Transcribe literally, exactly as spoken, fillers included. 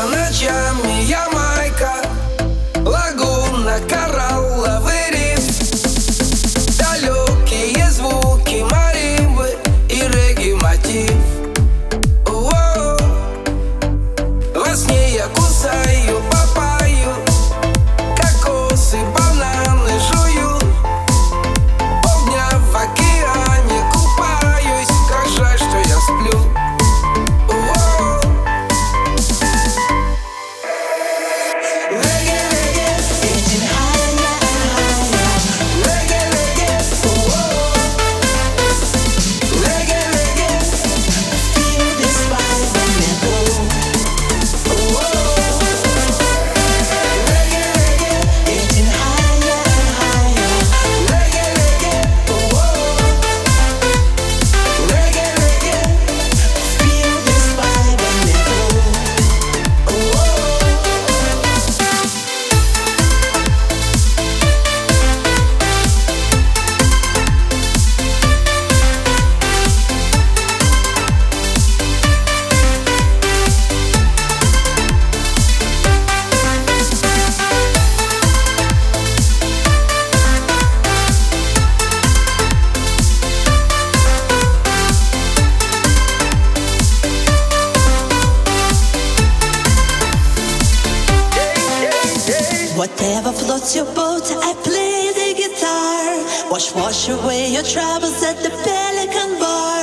За ночами Ямайка, лагуна, коралловый риф, далекие звуки маримбы и регги-мотив. О-о-о. Во сне я кусаю папайю, кокосы, бананы жую, полдня в океане купаюсь, как жаль, что я сплю. Whatever floats your boat, I play the guitar. Wash, wash away your troubles at the Pelican Bar.